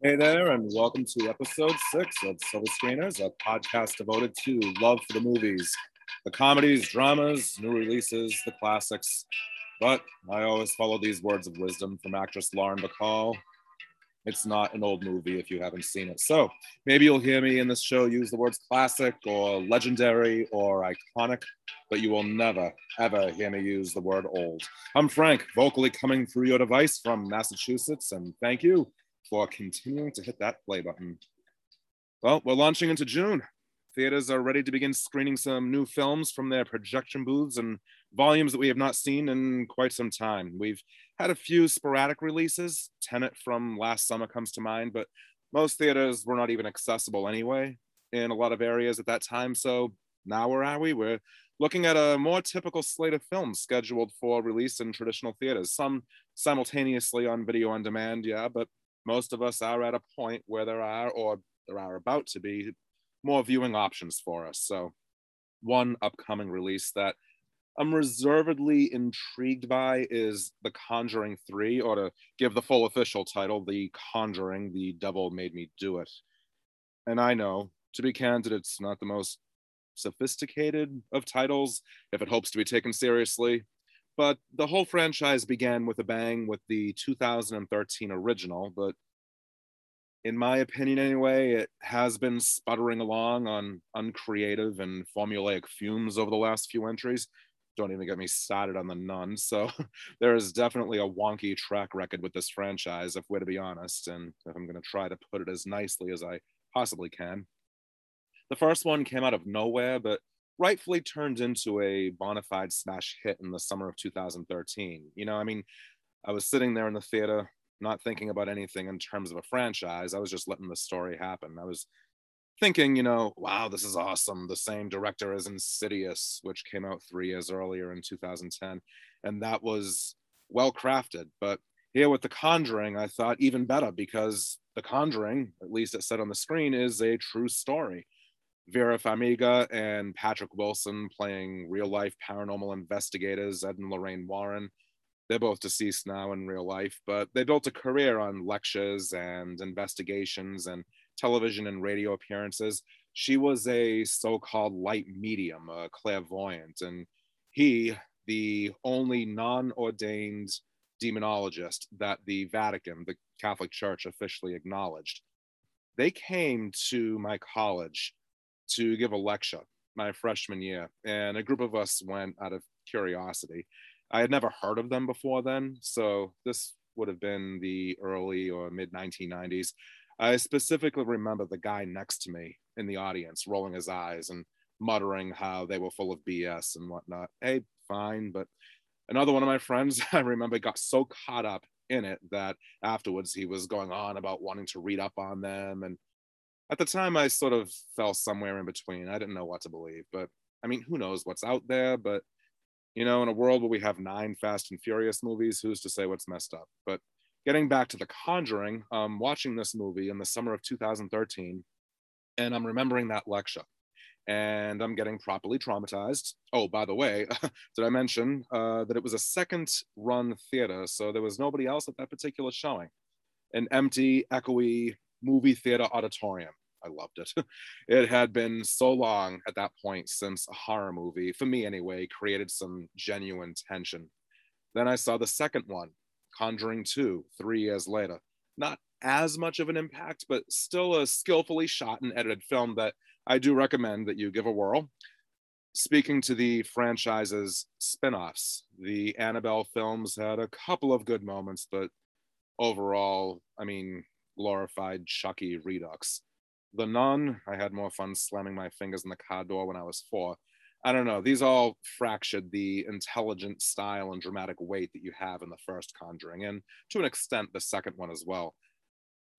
Hey there, and welcome to episode 6 of Silver Screeners, a podcast devoted to love for the movies, the comedies, dramas, new releases, the classics. But I always follow these words of wisdom from actress Lauren Bacall. It's not an old movie if you haven't seen it. So maybe you'll hear me in this show use the words classic or legendary or iconic, but you will never, ever hear me use the word old. I'm Frank, vocally coming through your device from Massachusetts, and thank you for continuing to hit that play button. Well, we're launching into June. Theaters are ready to begin screening some new films from their projection booths and volumes that we have not seen in quite some time. We've had a few sporadic releases. Tenet from last summer comes to mind, but most theaters were not even accessible anyway in a lot of areas at that time. So now where are we? We're looking at a more typical slate of films scheduled for release in traditional theaters, some simultaneously on video on demand, but most of us are at a point where there are about to be more viewing options for us. So one upcoming release that I'm reservedly intrigued by is The Conjuring 3, or to give the full official title, The Conjuring: The Devil Made Me Do It. And I know, to be candid, it's not the most sophisticated of titles if it hopes to be taken seriously. But the whole franchise began with a bang with the 2013 original, but in my opinion anyway, it has been sputtering along on uncreative and formulaic fumes over the last few entries. Don't even get me started on The Nun. So there is definitely a wonky track record with this franchise, if we're to be honest, and if I'm going to try to put it as nicely as I possibly can. The first one came out of nowhere, but rightfully turned into a bona fide smash hit in the summer of 2013. I was sitting there in the theater, not thinking about anything in terms of a franchise. I was just letting the story happen. I was thinking, wow, this is awesome. The same director as Insidious, which came out 3 years earlier in 2010. And that was well crafted. But here with The Conjuring, I thought even better, because The Conjuring, at least it said on the screen, is a true story. Vera Farmiga and Patrick Wilson playing real-life paranormal investigators, Ed and Lorraine Warren. They're both deceased now in real life, but they built a career on lectures and investigations and television and radio appearances. She was a so-called light medium, a clairvoyant, and he, the only non-ordained demonologist that the Vatican, the Catholic Church, officially acknowledged. They came to my college to give a lecture my freshman year, and a group of us went out of curiosity. I had never heard of them before then, so this would have been the early or mid 1990s. I specifically remember the guy next to me in the audience rolling his eyes and muttering how they were full of BS and whatnot. Hey, fine, but another one of my friends, I remember, got so caught up in it that afterwards he was going on about wanting to read up on them. And at the time, I sort of fell somewhere in between. I didn't know what to believe, but who knows what's out there? But, in a world where we have 9 Fast and Furious movies, who's to say what's messed up? But getting back to The Conjuring, I'm watching this movie in the summer of 2013, and I'm remembering that lecture, and I'm getting properly traumatized. Oh, by the way, did I mention that it was a second-run theater, so there was nobody else at that particular showing? An empty, echoey movie theater auditorium. I loved it. It had been so long at that point since a horror movie, for me anyway, created some genuine tension. Then I saw the second one, Conjuring 2, 3 years later. Not as much of an impact, but still a skillfully shot and edited film that I do recommend that you give a whirl. Speaking to the franchise's spin-offs, the Annabelle films had a couple of good moments, but overall, glorified Chucky redux. The Nun, I had more fun slamming my fingers in the car door when I was 4. I don't know, these all fractured the intelligent style and dramatic weight that you have in the first Conjuring, and to an extent, the second one as well.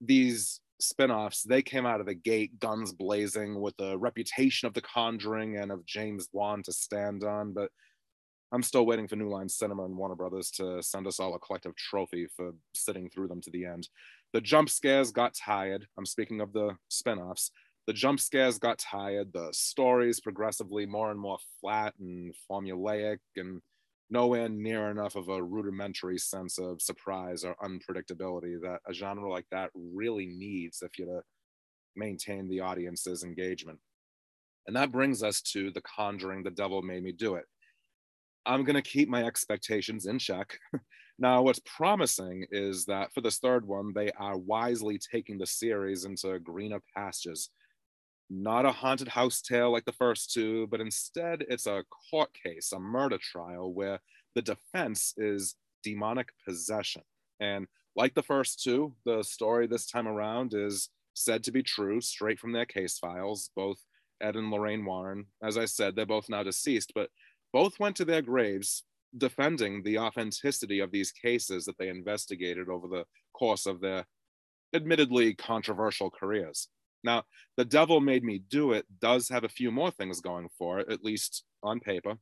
These spin-offs, they came out of the gate, guns blazing, with the reputation of The Conjuring and of James Wan to stand on, but I'm still waiting for New Line Cinema and Warner Brothers to send us all a collective trophy for sitting through them to the end. The jump scares got tired. I'm speaking of the spinoffs. The jump scares got tired. The stories progressively more and more flat and formulaic, and nowhere near enough of a rudimentary sense of surprise or unpredictability that a genre like that really needs if you're to maintain the audience's engagement. And that brings us to The Conjuring: The Devil Made Me Do It. I'm going to keep my expectations in check. Now, what's promising is that for this third one, they are wisely taking the series into greener pastures. Not a haunted house tale like the first two, but instead it's a court case, a murder trial where the defense is demonic possession. And like the first two, the story this time around is said to be true straight from their case files, both Ed and Lorraine Warren. As I said, they're both now deceased, but both went to their graves defending the authenticity of these cases that they investigated over the course of their admittedly controversial careers. Now, The Devil Made Me Do It does have a few more things going for it, at least on paper.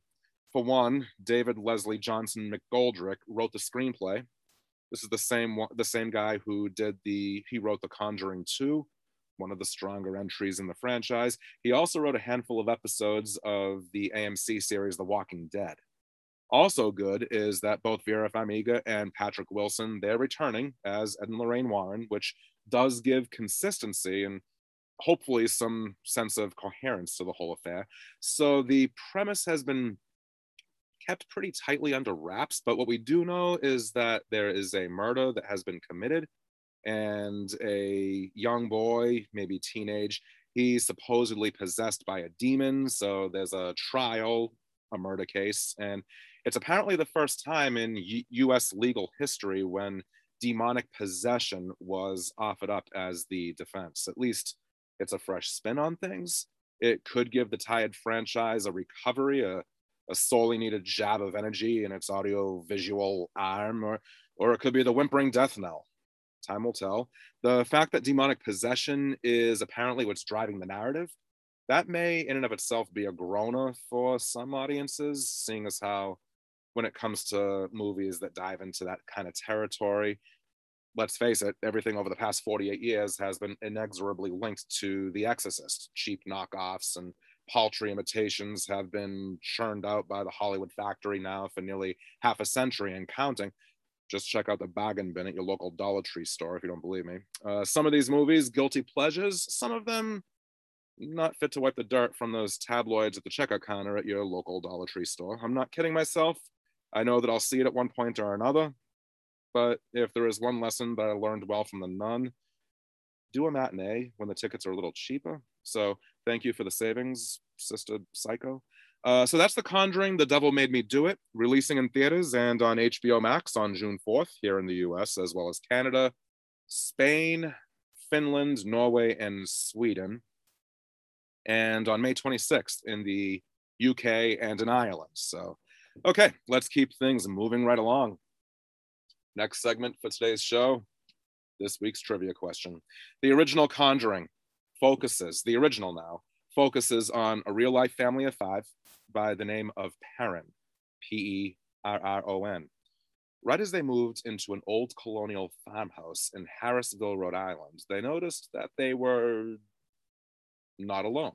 For one, David Leslie Johnson McGoldrick wrote the screenplay. This is the same guy who wrote The Conjuring 2, one of the stronger entries in the franchise. He also wrote a handful of episodes of the AMC series The Walking Dead. Also good is that both Vera Farmiga and Patrick Wilson, they're returning as Ed and Lorraine Warren, which does give consistency and hopefully some sense of coherence to the whole affair. So the premise has been kept pretty tightly under wraps, but what we do know is that there is a murder that has been committed, and a young boy, maybe teenage, he's supposedly possessed by a demon. So there's a trial, a murder case, and it's apparently the first time in U.S. legal history when demonic possession was offered up as the defense. At least it's a fresh spin on things. It could give the tired franchise a recovery, a sorely needed jab of energy in its audio-visual arm, or it could be the whimpering death knell. Time will tell. The fact that demonic possession is apparently what's driving the narrative, that may in and of itself be a groaner for some audiences, seeing as how when it comes to movies that dive into that kind of territory, let's face it, everything over the past 48 years has been inexorably linked to The Exorcist. Cheap knockoffs and paltry imitations have been churned out by the Hollywood factory now for nearly half a century and counting. Just check out the bargain bin at your local Dollar Tree store if you don't believe me. Some of these movies, guilty pleasures, some of them not fit to wipe the dirt from those tabloids at the checkout counter at your local Dollar Tree store. I'm not kidding myself. I know that I'll see it at one point or another, but if there is one lesson that I learned well from The Nun, do a matinee when the tickets are a little cheaper. So thank you for the savings, Sister Psycho. So that's The Conjuring: The Devil Made Me Do It, releasing in theaters and on HBO Max on June 4th here in the US, as well as Canada, Spain, Finland, Norway, and Sweden. And on May 26th in the UK and in Ireland. So, okay, let's keep things moving right along. Next segment for today's show, this week's trivia question. The original Conjuring focuses on a real-life family of five by the name of Perrin, P-E-R-R-O-N, right as they moved into an old colonial farmhouse in Harrisville, Rhode Island. They noticed that they were not alone.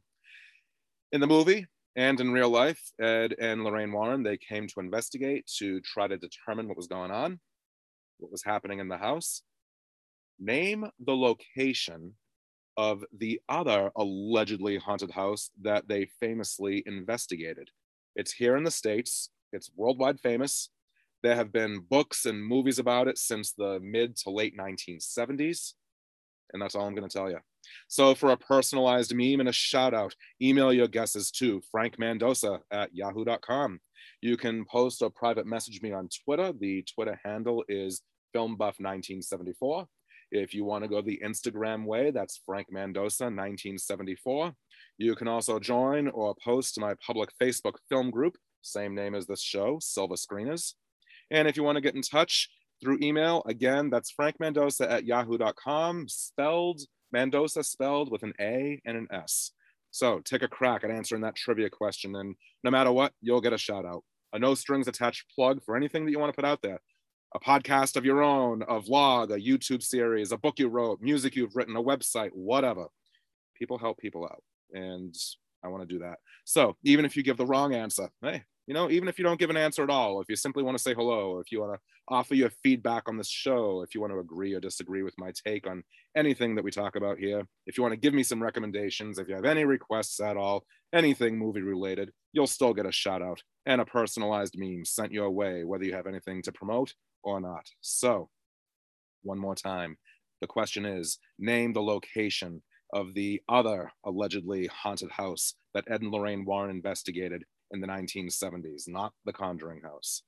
In the movie and in real life, Ed and Lorraine Warren, they came to investigate to try to determine what was going on, what was happening in the house. Name the location of the other allegedly haunted house that they famously investigated. It's here in the States. It's worldwide famous. There have been books and movies about it since the mid to late 1970s. And that's all I'm going to tell you. So for a personalized meme and a shout out, email your guesses to frankmandosa@yahoo.com. You can post or private message me on Twitter. The Twitter handle is filmbuff1974. If you want to go the Instagram way, that's frankmandosa1974. You can also join or post to my public Facebook film group, same name as this show, Silver Screeners. And if you want to get in touch through email, again, that's frankmandosa@yahoo.com, spelled Mandosa, spelled with an A and an S. So take a crack at answering that trivia question, and no matter what, you'll get a shout out. A no strings attached plug for anything that you want to put out there. A podcast of your own, a vlog, a YouTube series, a book you wrote, music you've written, a website, whatever. People help people out, and I want to do that. So even if you give the wrong answer, hey, You know, even if you don't give an answer at all, if you simply want to say hello, if you want to offer your feedback on the show, if you want to agree or disagree with my take on anything that we talk about here, if you want to give me some recommendations, if you have any requests at all, anything movie related, you'll still get a shout out and a personalized meme sent your way, whether you have anything to promote or not. So one more time, the question is, name the location of the other allegedly haunted house that Ed and Lorraine Warren investigated in the 1970s, not the Conjuring house.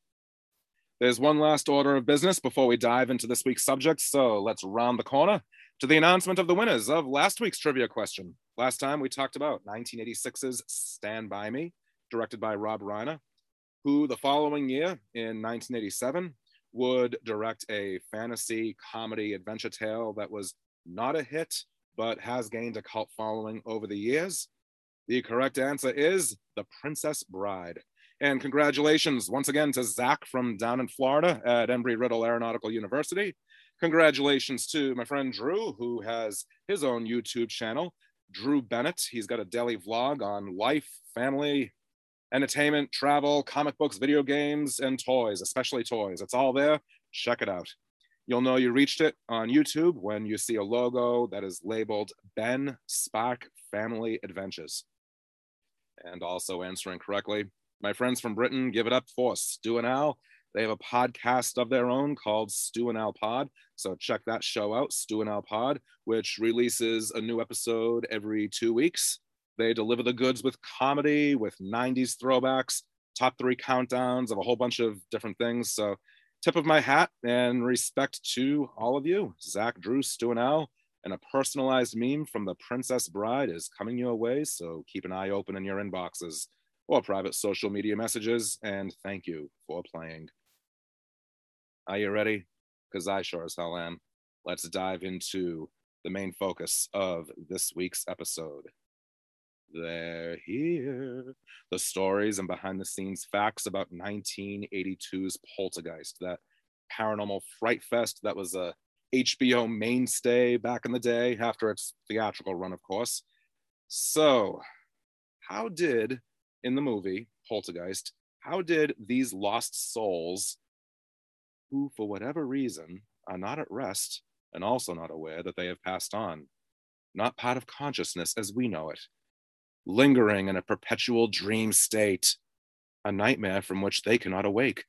There's one last order of business before we dive into this week's subject, so let's round the corner to the announcement of the winners of last week's trivia question. Last time we talked about 1986's Stand By Me, directed by Rob Reiner, who the following year in 1987 would direct a fantasy comedy adventure tale that was not a hit, but has gained a cult following over the years. The correct answer is The Princess Bride. And congratulations once again to Zach from down in Florida at Embry-Riddle Aeronautical University. Congratulations to my friend Drew, who has his own YouTube channel, Drew Bennett. He's got a daily vlog on life, family, entertainment, travel, comic books, video games, and toys, especially toys. It's all there. Check it out. You'll know you reached it on YouTube when you see a logo that is labeled Ben Spark Family Adventures. And also answering correctly, my friends from Britain, give it up for Stu and Al. They have a podcast of their own called Stu and Al Pod. So check that show out, Stu and Al Pod, which releases a new episode every 2 weeks. They deliver the goods with comedy, with 90s throwbacks, top three countdowns of a whole bunch of different things. So tip of my hat and respect to all of you. Zach, Drew, Stu and Al. And a personalized meme from The Princess Bride is coming your way, so keep an eye open in your inboxes or private social media messages, and thank you for playing. Are you ready? Because I sure as hell am. Let's dive into the main focus of this week's episode. They're here. The stories and behind-the-scenes facts about 1982's Poltergeist, that paranormal fright fest that was a HBO mainstay back in the day after its theatrical run, of course. So how did, in the movie Poltergeist, how did these lost souls, who for whatever reason are not at rest and also not aware that they have passed on, not part of consciousness as we know it, lingering in a perpetual dream state, a nightmare from which they cannot awake?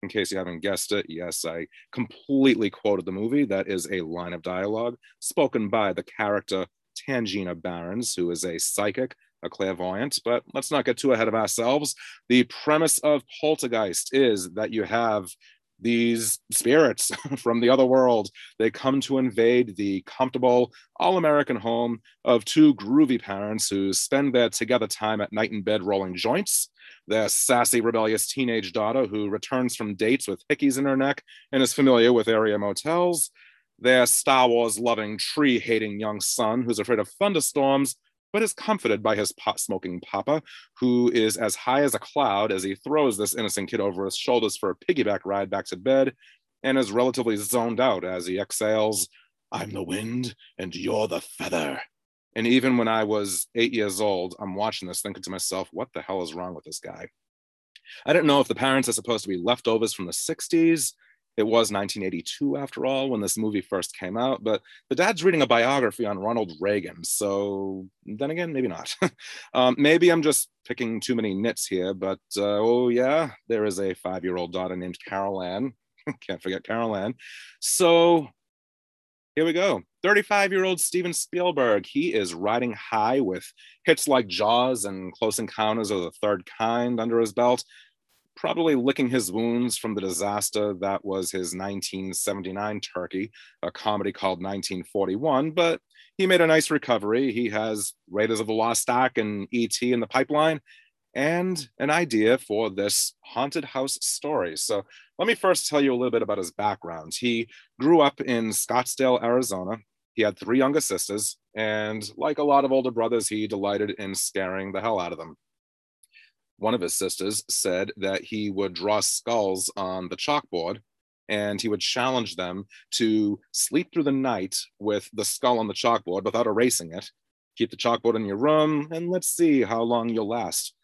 In case you haven't guessed it, yes, I completely quoted the movie. That is a line of dialogue spoken by the character Tangina Barons, who is a psychic, a clairvoyant, but let's not get too ahead of ourselves. The premise of Poltergeist is that you have these spirits from the other world. They come to invade the comfortable, all-American home of two groovy parents who spend their together time at night in bed rolling joints. Their sassy, rebellious teenage daughter who returns from dates with hickeys in her neck and is familiar with area motels. Their Star Wars-loving, tree-hating young son who's afraid of thunderstorms, but is comforted by his pot-smoking papa, who is as high as a cloud as he throws this innocent kid over his shoulders for a piggyback ride back to bed, and is relatively zoned out as he exhales, "I'm the wind and you're the feather." And even when I was 8 years old, I'm watching this thinking to myself, what the hell is wrong with this guy? I didn't know if the parents are supposed to be leftovers from the 60s. It was 1982, after all, when this movie first came out. But the dad's reading a biography on Ronald Reagan. So then again, maybe not. Maybe I'm just picking too many nits here. But oh, yeah, there is a five-year-old daughter named Carol Ann. Can't forget Carol Ann. So here we go. 35-year-old Steven Spielberg. He is riding high with hits like Jaws and Close Encounters of the Third Kind under his belt, probably licking his wounds from the disaster that was his 1979 Turkey, a comedy called 1941, but he made a nice recovery. He has Raiders of the Lost Ark and E.T. in the pipeline, and an idea for this haunted house story. So let me first tell you a little bit about his background. He grew up in Scottsdale, Arizona. He had three younger sisters, and like a lot of older brothers, he delighted in scaring the hell out of them. One of his sisters said that he would draw skulls on the chalkboard, and he would challenge them to sleep through the night with the skull on the chalkboard without erasing it. Keep the chalkboard in your room, and let's see how long you'll last.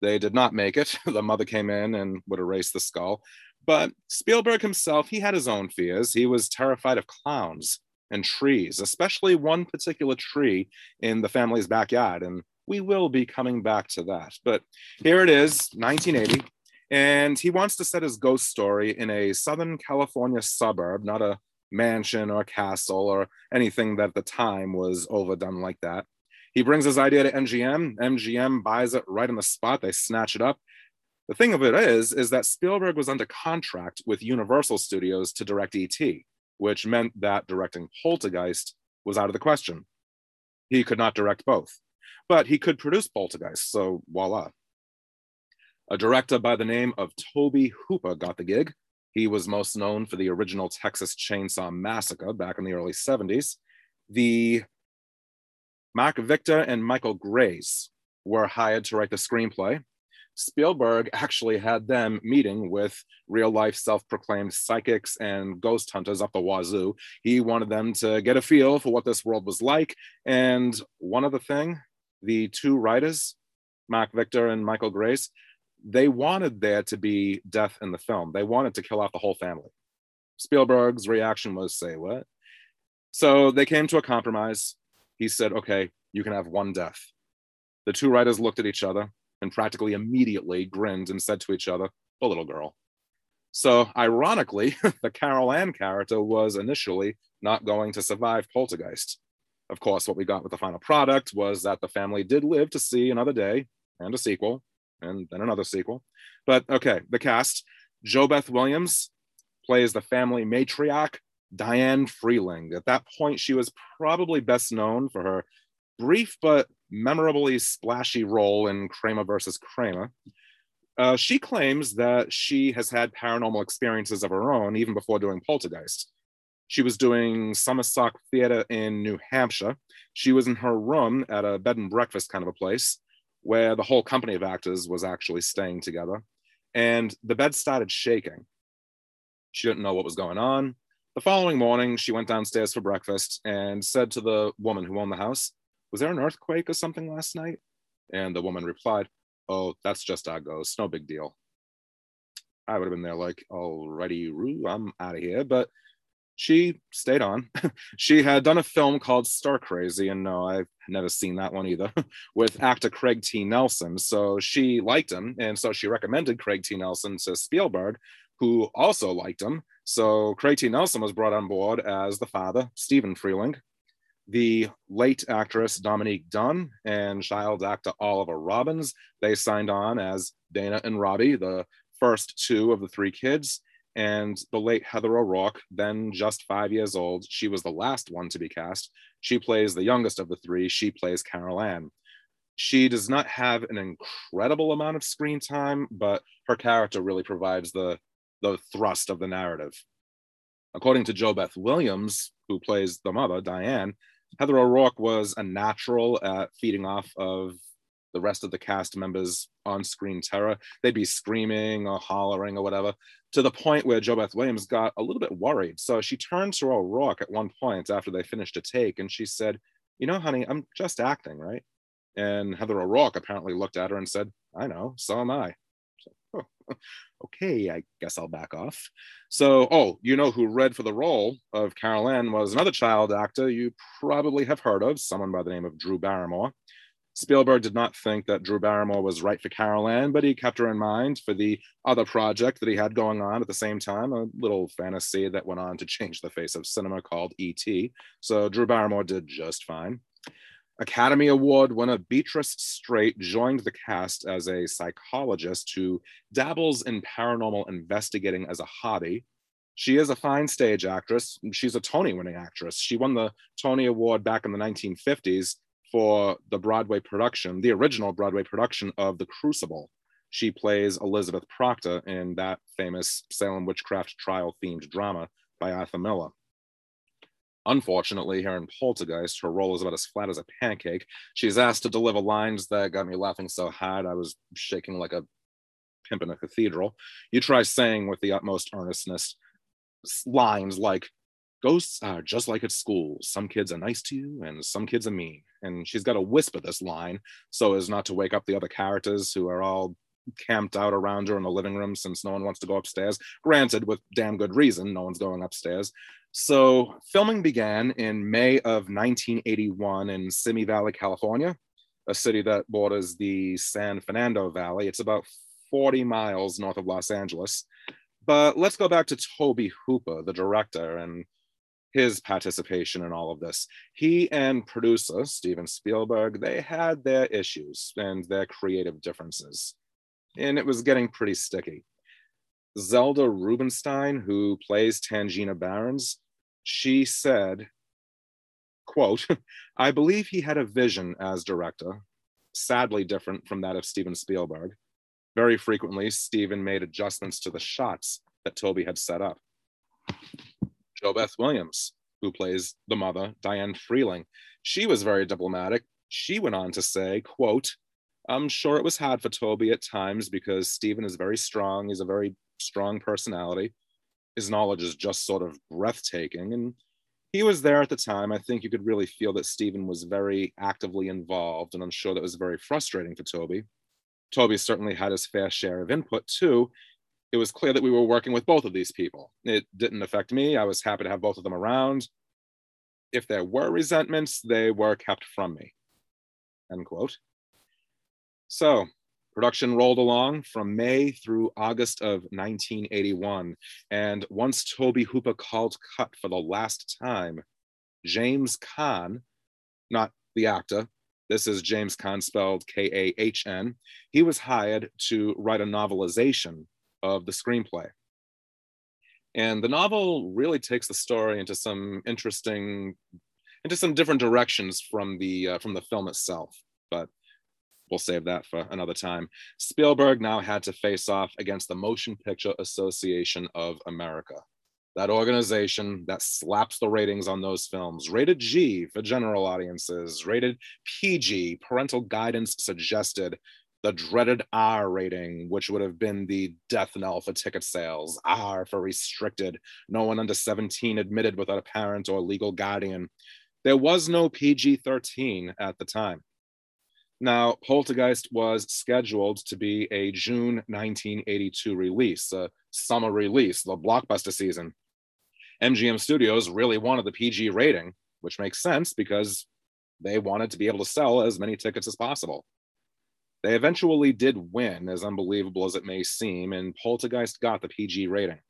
They did not make it. The mother came in and would erase the skull. But Spielberg himself, he had his own fears. He was terrified of clowns and trees, especially one particular tree in the family's backyard. And we will be coming back to that. But here it is, 1980. And he wants to set his ghost story in a Southern California suburb, not a mansion or castle or anything that at the time was overdone like that. He brings his idea to MGM. MGM buys it right on the spot. They snatch it up. The thing of it is that Spielberg was under contract with Universal Studios to direct E.T., which meant that directing Poltergeist was out of the question. He could not direct both, but he could produce Poltergeist, so voila. A director by the name of Tobe Hooper got the gig. He was most known for the original Texas Chainsaw Massacre back in the early 70s. The Mark Victor and Michael Grais were hired to write the screenplay. Spielberg actually had them meeting with real-life self-proclaimed psychics and ghost hunters up the wazoo. He wanted them to get a feel for what this world was like. And one other thing, the two writers, Mark Victor and Michael Grais, they wanted there to be death in the film. They wanted to kill off the whole family. Spielberg's reaction was, say what? So they came to a compromise. He said, okay, you can have one death. The two writers looked at each other and practically immediately grinned and said to each other, the little girl. So ironically, the Carol Ann character was initially not going to survive Poltergeist. Of course, what we got with the final product was that the family did live to see another day and a sequel and then another sequel. But okay, the cast, JoBeth Williams plays the family matriarch, Diane Freeling. At that point, she was probably best known for her brief but memorably splashy role in Kramer versus Kramer. She claims that she has had paranormal experiences of her own even before doing Poltergeist. She was doing Summersock Theater in New Hampshire. She was in her room at a bed and breakfast kind of a place where the whole company of actors was actually staying together. And the bed started shaking. She didn't know what was going on. The following morning, she went downstairs for breakfast and said to the woman who owned the house, was there an earthquake or something last night? And the woman replied, oh, that's just our ghost, no big deal. I would have been there like, alrighty, Roo, I'm out of here. But she stayed on. She had done a film called Stir Crazy, and no, I've never seen that one either, with actor Craig T. Nelson. So she liked him, and so she recommended Craig T. Nelson to Spielberg, who also liked him. So Craig T. Nelson was brought on board as the father, Steven Freeling. The late actress Dominique Dunne and child actor Oliver Robbins, they signed on as Dana and Robbie, the first two of the three kids. And the late Heather O'Rourke, then just 5 years old, she was the last one to be cast. She plays the youngest of the three. She plays Carol Ann. She does not have an incredible amount of screen time, but her character really provides the thrust of the narrative. According to JoBeth Williams, who plays the mother, Diane, Heather O'Rourke was a natural at feeding off of the rest of the cast members' on-screen terror. They'd be screaming or hollering or whatever, to the point where JoBeth Williams got a little bit worried. So she turned to O'Rourke at one point after they finished a take, and she said, you know, honey, I'm just acting, right? And Heather O'Rourke apparently looked at her and said, I know, so am I. So, oh, okay, I guess I'll back off. So, oh, you know who read for the role of Carol Ann was another child actor you probably have heard of, someone by the name of Drew Barrymore. Spielberg did not think that Drew Barrymore was right for Carol Ann, but he kept her in mind for the other project that he had going on at the same time, a little fantasy that went on to change the face of cinema called E.T. So Drew Barrymore did just fine. Academy Award winner Beatrice Straight joined the cast as a psychologist who dabbles in paranormal investigating as a hobby. She is a fine stage actress. She's a Tony-winning actress. She won the Tony Award back in the 1950s for the Broadway production, the original Broadway production of The Crucible. She plays Elizabeth Proctor in that famous Salem witchcraft trial-themed drama by Arthur Miller. Unfortunately, here in Poltergeist, her role is about as flat as a pancake. She's asked to deliver lines that got me laughing so hard I was shaking like a pimp in a cathedral. You try saying with the utmost earnestness lines like, Ghosts are just like at school. Some kids are nice to you and some kids are mean. And she's got to whisper this line so as not to wake up the other characters who are all camped out around her in the living room since no one wants to go upstairs. Granted, with damn good reason, no one's going upstairs. So filming began in May of 1981 in Simi Valley, California, a city that borders the San Fernando Valley. It's about 40 miles north of Los Angeles. But let's go back to Tobe Hooper, the director, and his participation in all of this. He and producer Steven Spielberg, they had their issues and their creative differences, and it was getting pretty sticky. Zelda Rubenstein, who plays Tangina Barons, she said, quote, "I believe he had a vision as director, sadly different from that of Steven Spielberg. Very frequently, Steven made adjustments to the shots that Tobe had set up." JoBeth Williams, who plays the mother, Diane Freeling, she was very diplomatic. She went on to say, quote, "I'm sure it was hard for Tobe at times because Steven is very strong. He's a very strong personality. His knowledge is just sort of breathtaking. And he was there at the time. I think you could really feel that Steven was very actively involved. And I'm sure that was very frustrating for Tobe. Tobe certainly had his fair share of input too. It was clear that we were working with both of these people. It didn't affect me. I was happy to have both of them around. If there were resentments, they were kept from me," end quote. So production rolled along from May through August of 1981. And once Tobe Hooper called cut for the last time, James Kahn, not the actor, this is James Kahn spelled K-A-H-N, he was hired to write a novelization of the screenplay. And the novel really takes the story into some interesting, into some different directions from the film itself, but we'll save that for another time. Spielberg now had to face off against the Motion Picture Association of America, that organization that slaps the ratings on those films. Rated G for general audiences, rated PG, parental guidance suggested, the dreaded R rating, which would have been the death knell for ticket sales, R for restricted, no one under 17 admitted without a parent or legal guardian. There was no PG-13 at the time. Now, Poltergeist was scheduled to be a June 1982 release, a summer release, the blockbuster season. MGM Studios really wanted the PG rating, which makes sense because they wanted to be able to sell as many tickets as possible. They eventually did win, as unbelievable as it may seem, and Poltergeist got the PG rating.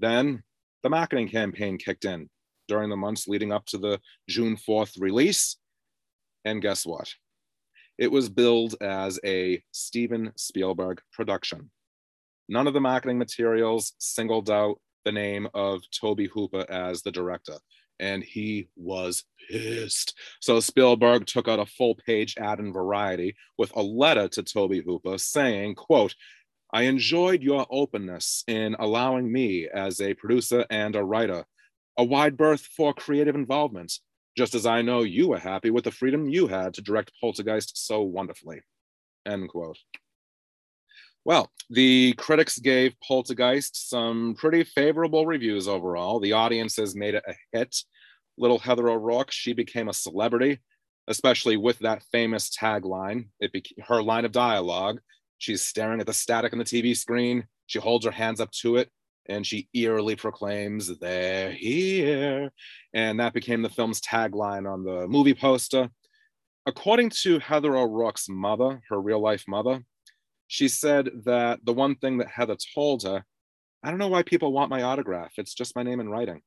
Then the marketing campaign kicked in during the months leading up to the June 4th release. And guess what? It was billed as a Steven Spielberg production. None of the marketing materials singled out the name of Tobe Hooper as the director. And he was pissed. So Spielberg took out a full-page ad in Variety with a letter to Tobe Hooper saying, quote, "I enjoyed your openness in allowing me as a producer and a writer a wide berth for creative involvement, just as I know you were happy with the freedom you had to direct Poltergeist so wonderfully," end quote. Well, the critics gave Poltergeist some pretty favorable reviews overall. The audiences made it a hit. Little Heather O'Rourke, she became a celebrity, especially with that famous tagline. It became her line of dialogue. She's staring at the static on the TV screen. She holds her hands up to it, and she eerily proclaims, "They're here." And that became the film's tagline on the movie poster. According to Heather O'Rourke's mother, her real-life mother, she said that the one thing that Heather told her, "I don't know why people want my autograph. It's just my name in writing."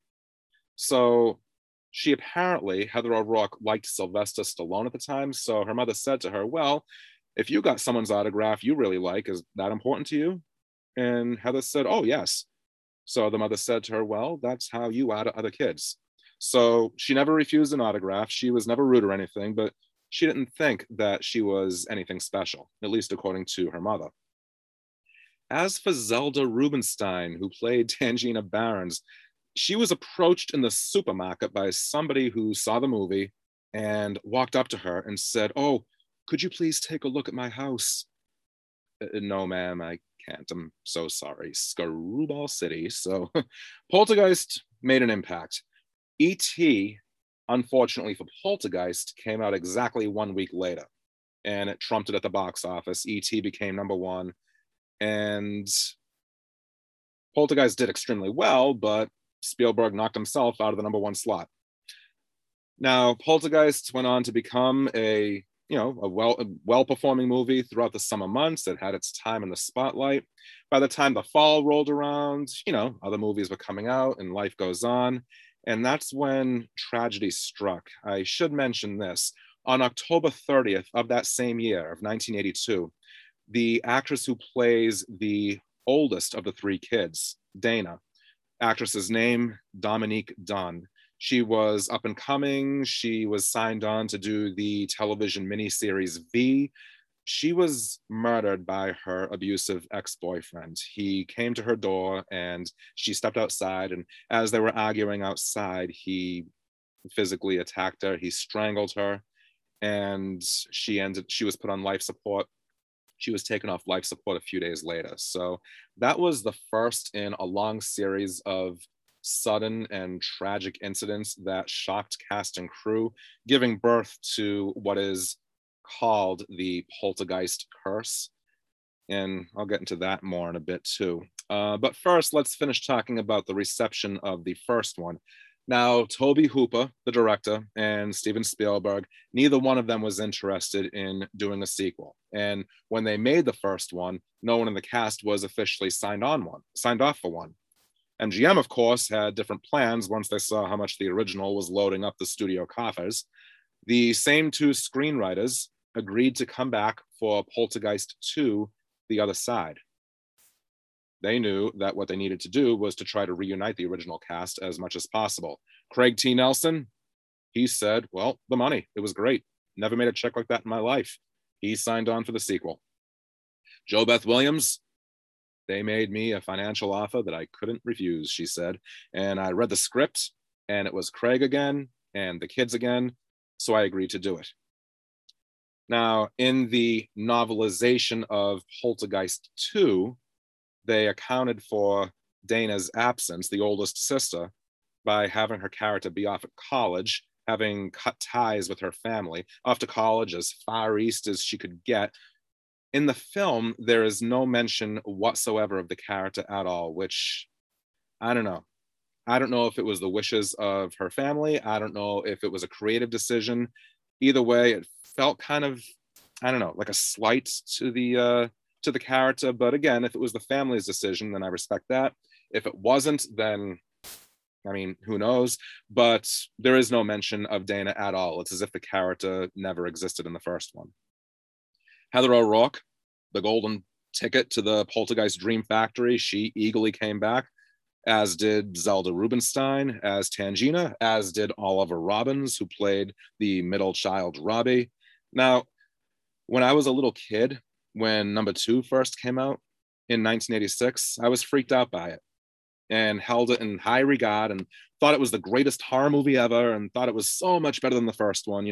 So she apparently, Heather O'Rourke, liked Sylvester Stallone at the time. So her mother said to her, "Well, if you got someone's autograph you really like, is that important to you?" And Heather said, "Oh, yes." So the mother said to her, "Well, that's how you are to other kids." So she never refused an autograph. She was never rude or anything, but she didn't think that she was anything special, at least according to her mother. As for Zelda Rubenstein, who played Tangina Barons, she was approached in the supermarket by somebody who saw the movie and walked up to her and said, "Oh, could you please take a look at my house?" "No, ma'am, I can't. I'm so sorry. Screwball City." So Poltergeist made an impact. E.T., unfortunately for Poltergeist, came out exactly 1 week later, and it trumped it at the box office. E.T. became number one, and Poltergeist did extremely well, but Spielberg knocked himself out of the number one slot. Now, Poltergeist went on to become a well-performing movie throughout the summer months. It had its time in the spotlight. By the time the fall rolled around, other movies were coming out and life goes on. And that's when tragedy struck. I should mention this. On October 30th of that same year, of 1982, the actress who plays the oldest of the three kids, Dana, actress's name, Dominique Dunne. She was up and coming. She was signed on to do the television miniseries V. She was murdered by her abusive ex-boyfriend. He came to her door and she stepped outside. And as they were arguing outside, he physically attacked her. He strangled her, and she was put on life support. She was taken off life support a few days later. So that was the first in a long series of sudden and tragic incidents that shocked cast and crew, giving birth to what is called the Poltergeist curse. And I'll get into that more in a bit too. But first, let's finish talking about the reception of the first one. Now, Tobe Hooper, the director, and Steven Spielberg, neither one of them was interested in doing a sequel. And when they made the first one, no one in the cast was officially signed off for one. MGM, of course, had different plans once they saw how much the original was loading up the studio coffers. The same two screenwriters agreed to come back for Poltergeist 2, The Other Side. They knew that what they needed to do was to try to reunite the original cast as much as possible. Craig T. Nelson, he said, well, the money, it was great. Never made a check like that in my life. He signed on for the sequel. JoBeth Williams, they made me a financial offer that I couldn't refuse, she said. And I read the script, and it was Craig again and the kids again, so I agreed to do it. Now, in the novelization of Poltergeist 2, they accounted for Dana's absence, the oldest sister, by having her character be off at college, having cut ties with her family, off to college as far east as she could get. In the film, there is no mention whatsoever of the character at all, which, I don't know. I don't know if it was the wishes of her family. I don't know if it was a creative decision. Either way, it felt kind of, I don't know, like a slight to the character. But again, if it was the family's decision, then I respect that. If it wasn't, then, I mean, who knows? But there is no mention of Dana at all. It's as if the character never existed in the first one. Heather O'Rourke, the golden ticket to the Poltergeist Dream Factory, she eagerly came back, as did Zelda Rubenstein as Tangina, as did Oliver Robbins, who played the middle child, Robbie. Now, when I was a little kid, when number two first came out in 1986, I was freaked out by it and held it in high regard and thought it was the greatest horror movie ever and thought it was so much better than the first one,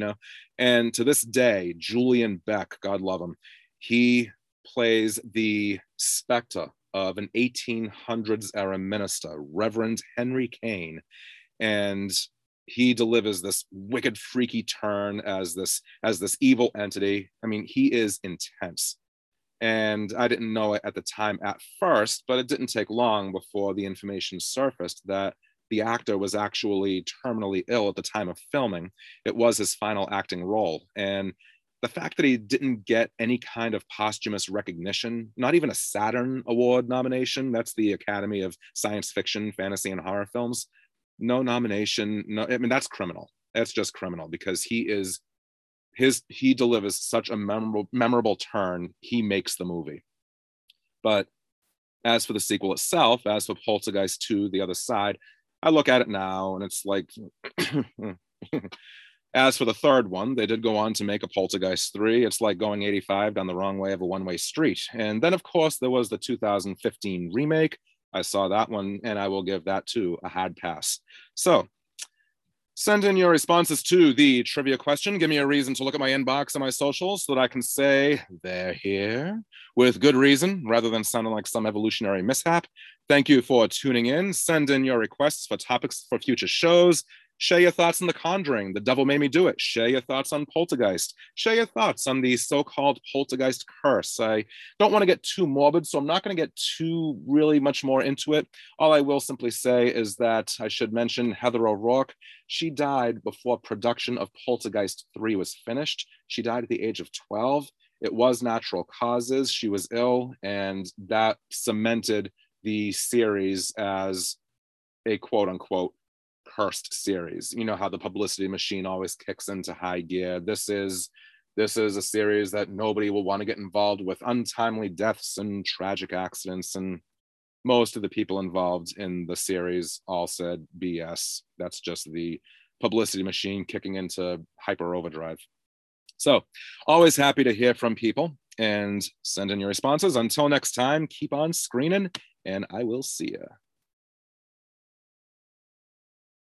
And to this day, Julian Beck, God love him, he plays the specter of an 1800s era minister, Reverend Henry Kane. And he delivers this wicked, freaky turn as this evil entity. I mean, he is intense. And I didn't know it at the time at first, but it didn't take long before the information surfaced that the actor was actually terminally ill at the time of filming. It was his final acting role. And the fact that he didn't get any kind of posthumous recognition, not even a Saturn Award nomination, that's the Academy of Science Fiction, Fantasy, and Horror Films, no nomination, no, I mean, that's criminal. That's just criminal because he delivers such a memorable turn, he makes the movie. But as for the sequel itself, as for Poltergeist 2, The Other Side, I look at it now and it's like, as for the third one, they did go on to make a Poltergeist 3. It's like going 85 down the wrong way of a one-way street. And then, of course, there was the 2015 remake. I saw that one, and I will give that, too, a hard pass. So send in your responses to the trivia question. Give me a reason to look at my inbox and my socials so that I can say they're here with good reason rather than sounding like some evolutionary mishap. Thank you for tuning in. Send in your requests for topics for future shows. Share your thoughts on The Conjuring, The Devil Made Me Do It. Share your thoughts on Poltergeist. Share your thoughts on the so-called Poltergeist curse. I don't want to get too morbid, so I'm not going to get too really much more into it. All I will simply say is that I should mention Heather O'Rourke. She died before production of Poltergeist 3 was finished. She died at the age of 12. It was natural causes. She was ill, and that cemented the series as a quote-unquote cursed series. You know how the publicity machine always kicks into high gear. This is a series that nobody will want to get involved with. Untimely deaths and tragic accidents, and most of the people involved in the series all said BS. That's just the publicity machine kicking into hyper overdrive. So, always happy to hear from people and send in your responses. Until next time, keep on screening, and I will see ya.